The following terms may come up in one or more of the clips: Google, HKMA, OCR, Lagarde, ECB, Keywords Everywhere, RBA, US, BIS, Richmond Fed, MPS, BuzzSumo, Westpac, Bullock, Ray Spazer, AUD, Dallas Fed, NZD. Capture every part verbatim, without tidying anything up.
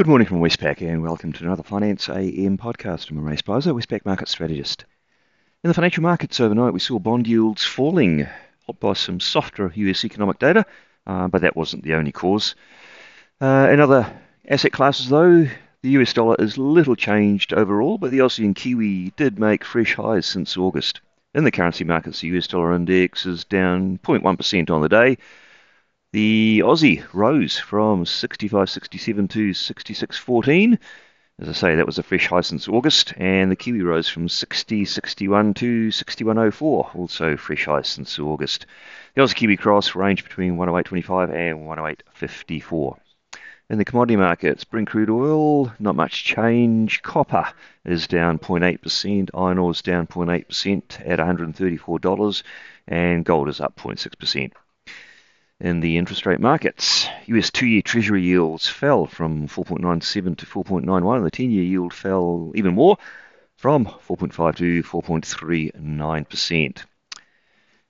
Good morning from Westpac and welcome to another Finance A M podcast. I'm Ray Spazer, Westpac market strategist. In the financial markets overnight, we saw bond yields falling, helped by some softer U S economic data, uh, but that wasn't the only cause. Uh, in other asset classes, though, the U S dollar is little changed overall, but the Aussie and Kiwi did make fresh highs since August. In the currency markets, the U S dollar index is down zero point one percent on the day. The Aussie rose from sixty-five sixty-seven to sixty-six fourteen. As I say, that was a fresh high since August. And the Kiwi rose from sixty sixty-one to sixty-one oh four, also fresh high since August. The Aussie-Kiwi cross ranged between one oh eight twenty-five and one oh eight fifty-four. In the commodity markets, Brent crude oil, not much change. Copper is down zero point eight percent. Iron ore is down zero point eight percent at one hundred thirty-four dollars. And gold is up zero point six percent. In the interest rate markets, U S two-year Treasury yields fell from four point nine seven to four point nine one, and the ten-year yield fell even more from four point five to four point three nine percent.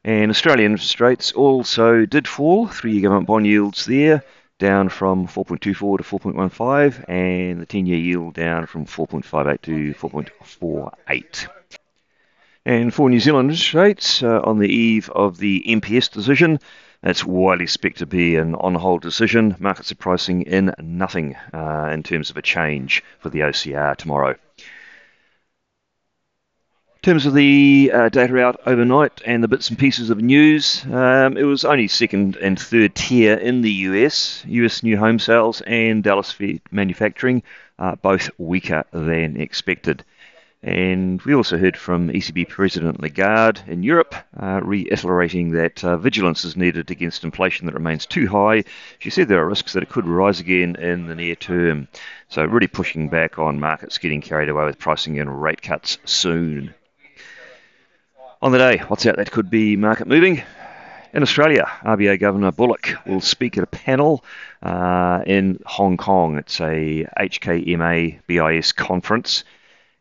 And Australian interest rates also did fall. Three-year government bond yields there down from four point two four to four point one five, and the ten-year yield down from four point five eight to four point four eight. And for New Zealand interest rates, uh, on the eve of the M P S decision, it's widely expected to be an on-hold decision. Markets are pricing in nothing uh, in terms of a change for the O C R tomorrow. In terms of the uh, data out overnight and the bits and pieces of news, um, it was only second and third tier in the U S. U S new home sales and Dallas Fed manufacturing are both weaker than expected. And we also heard from E C B President Lagarde in Europe, uh, reiterating that uh, vigilance is needed against inflation that remains too high. She said there are risks that it could rise again in the near term. So really pushing back on markets getting carried away with pricing and rate cuts soon. On the day, what's out that could be market moving? In Australia, R B A Governor Bullock will speak at a panel uh, in Hong Kong. It's a H K M A B I S conference.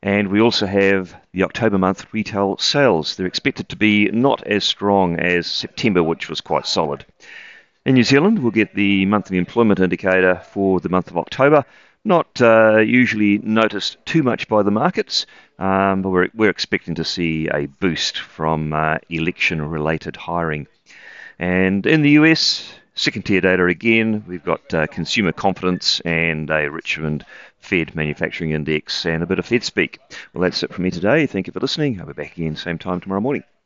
And we also have the October month retail sales. They're expected to be not as strong as September, which was quite solid. In New Zealand, we'll get the monthly employment indicator for the month of October. Not uh, usually noticed too much by the markets, um, but we're, we're expecting to see a boost from uh, election-related hiring. And in the U S, second-tier data again, we've got uh, consumer confidence and a Richmond Fed manufacturing index and a bit of Fed speak. Well, that's it from me today. Thank you for listening. I'll be back again same time tomorrow morning.